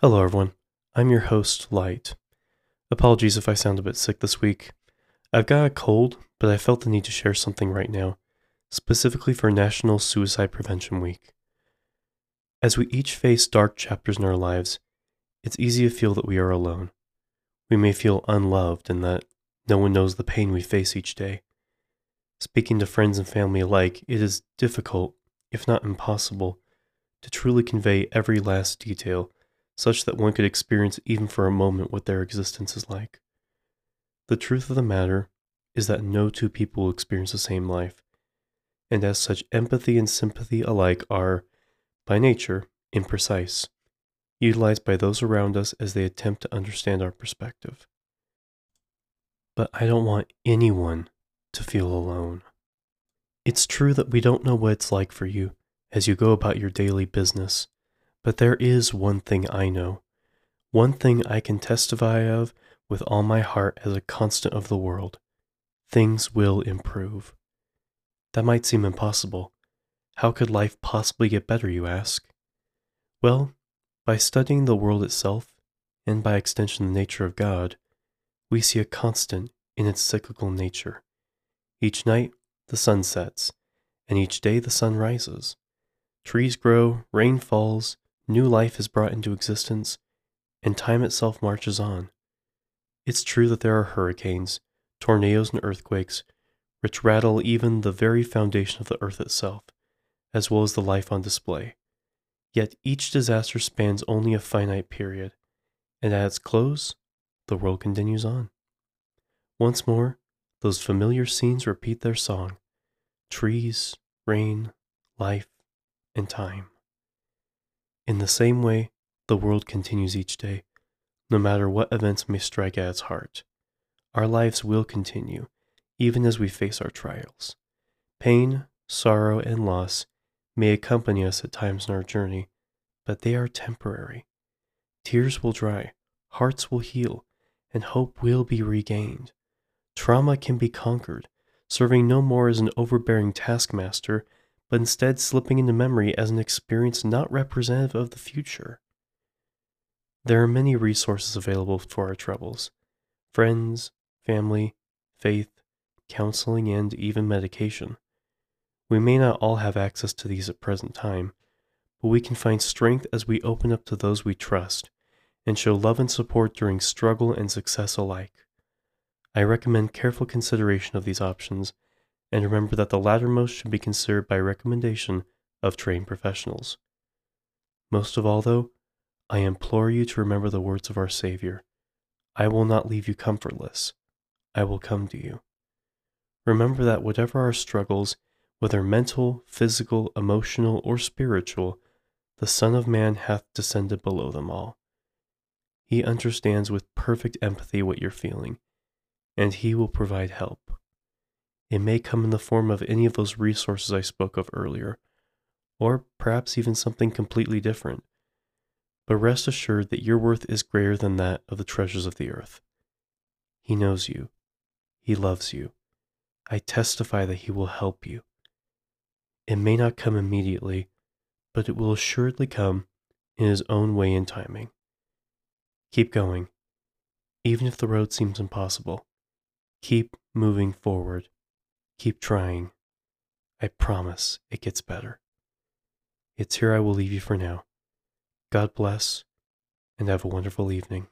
Hello everyone, I'm your host, Light. Apologies if I sound a bit sick this week. I've got a cold, but I felt the need to share something right now, specifically for National Suicide Prevention Week. As we each face dark chapters in our lives, it's easy to feel that we are alone. We may feel unloved and that no one knows the pain we face each day. Speaking to friends and family alike, it is difficult, if not impossible, to truly convey every last detail such that one could experience even for a moment what their existence is like. The truth of the matter is that no two people will experience the same life, and as such, empathy and sympathy alike are, by nature, imprecise, utilized by those around us as they attempt to understand our perspective. But I don't want anyone to feel alone. It's true that we don't know what it's like for you as you go about your daily business, but there is one thing I know, one thing I can testify of with all my heart as a constant of the world. Things will improve. That might seem impossible. How could life possibly get better, you ask? Well, by studying the world itself, and by extension the nature of God, we see a constant in its cyclical nature. Each night, the sun sets, and each day the sun rises. Trees grow, rain falls, new life is brought into existence, and time itself marches on. It's true that there are hurricanes, tornadoes, and earthquakes, which rattle even the very foundation of the earth itself, as well as the life on display. Yet each disaster spans only a finite period, and at its close, the world continues on. Once more, those familiar scenes repeat their song: trees, rain, life, and time. In the same way, the world continues each day, no matter what events may strike at its heart. Our lives will continue, even as we face our trials. Pain, sorrow, and loss may accompany us at times in our journey, but they are temporary. Tears will dry, hearts will heal, and hope will be regained. Trauma can be conquered, serving no more as an overbearing taskmaster, but instead slipping into memory as an experience not representative of the future. There are many resources available for our troubles: friends, family, faith, counseling, and even medication. We may not all have access to these at present time, but we can find strength as we open up to those we trust and show love and support during struggle and success alike. I recommend careful consideration of these options, and remember that the lattermost should be considered by recommendation of trained professionals. Most of all, though, I implore you to remember the words of our Savior: "I will not leave you comfortless. I will come to you." Remember that whatever our struggles, whether mental, physical, emotional, or spiritual, the Son of Man hath descended below them all. He understands with perfect empathy what you're feeling, and He will provide help. It may come in the form of any of those resources I spoke of earlier, or perhaps even something completely different. But rest assured that your worth is greater than that of the treasures of the earth. He knows you. He loves you. I testify that He will help you. It may not come immediately, but it will assuredly come in His own way and timing. Keep going, even if the road seems impossible. Keep moving forward. Keep trying. I promise it gets better. It's here I will leave you for now. God bless, and have a wonderful evening.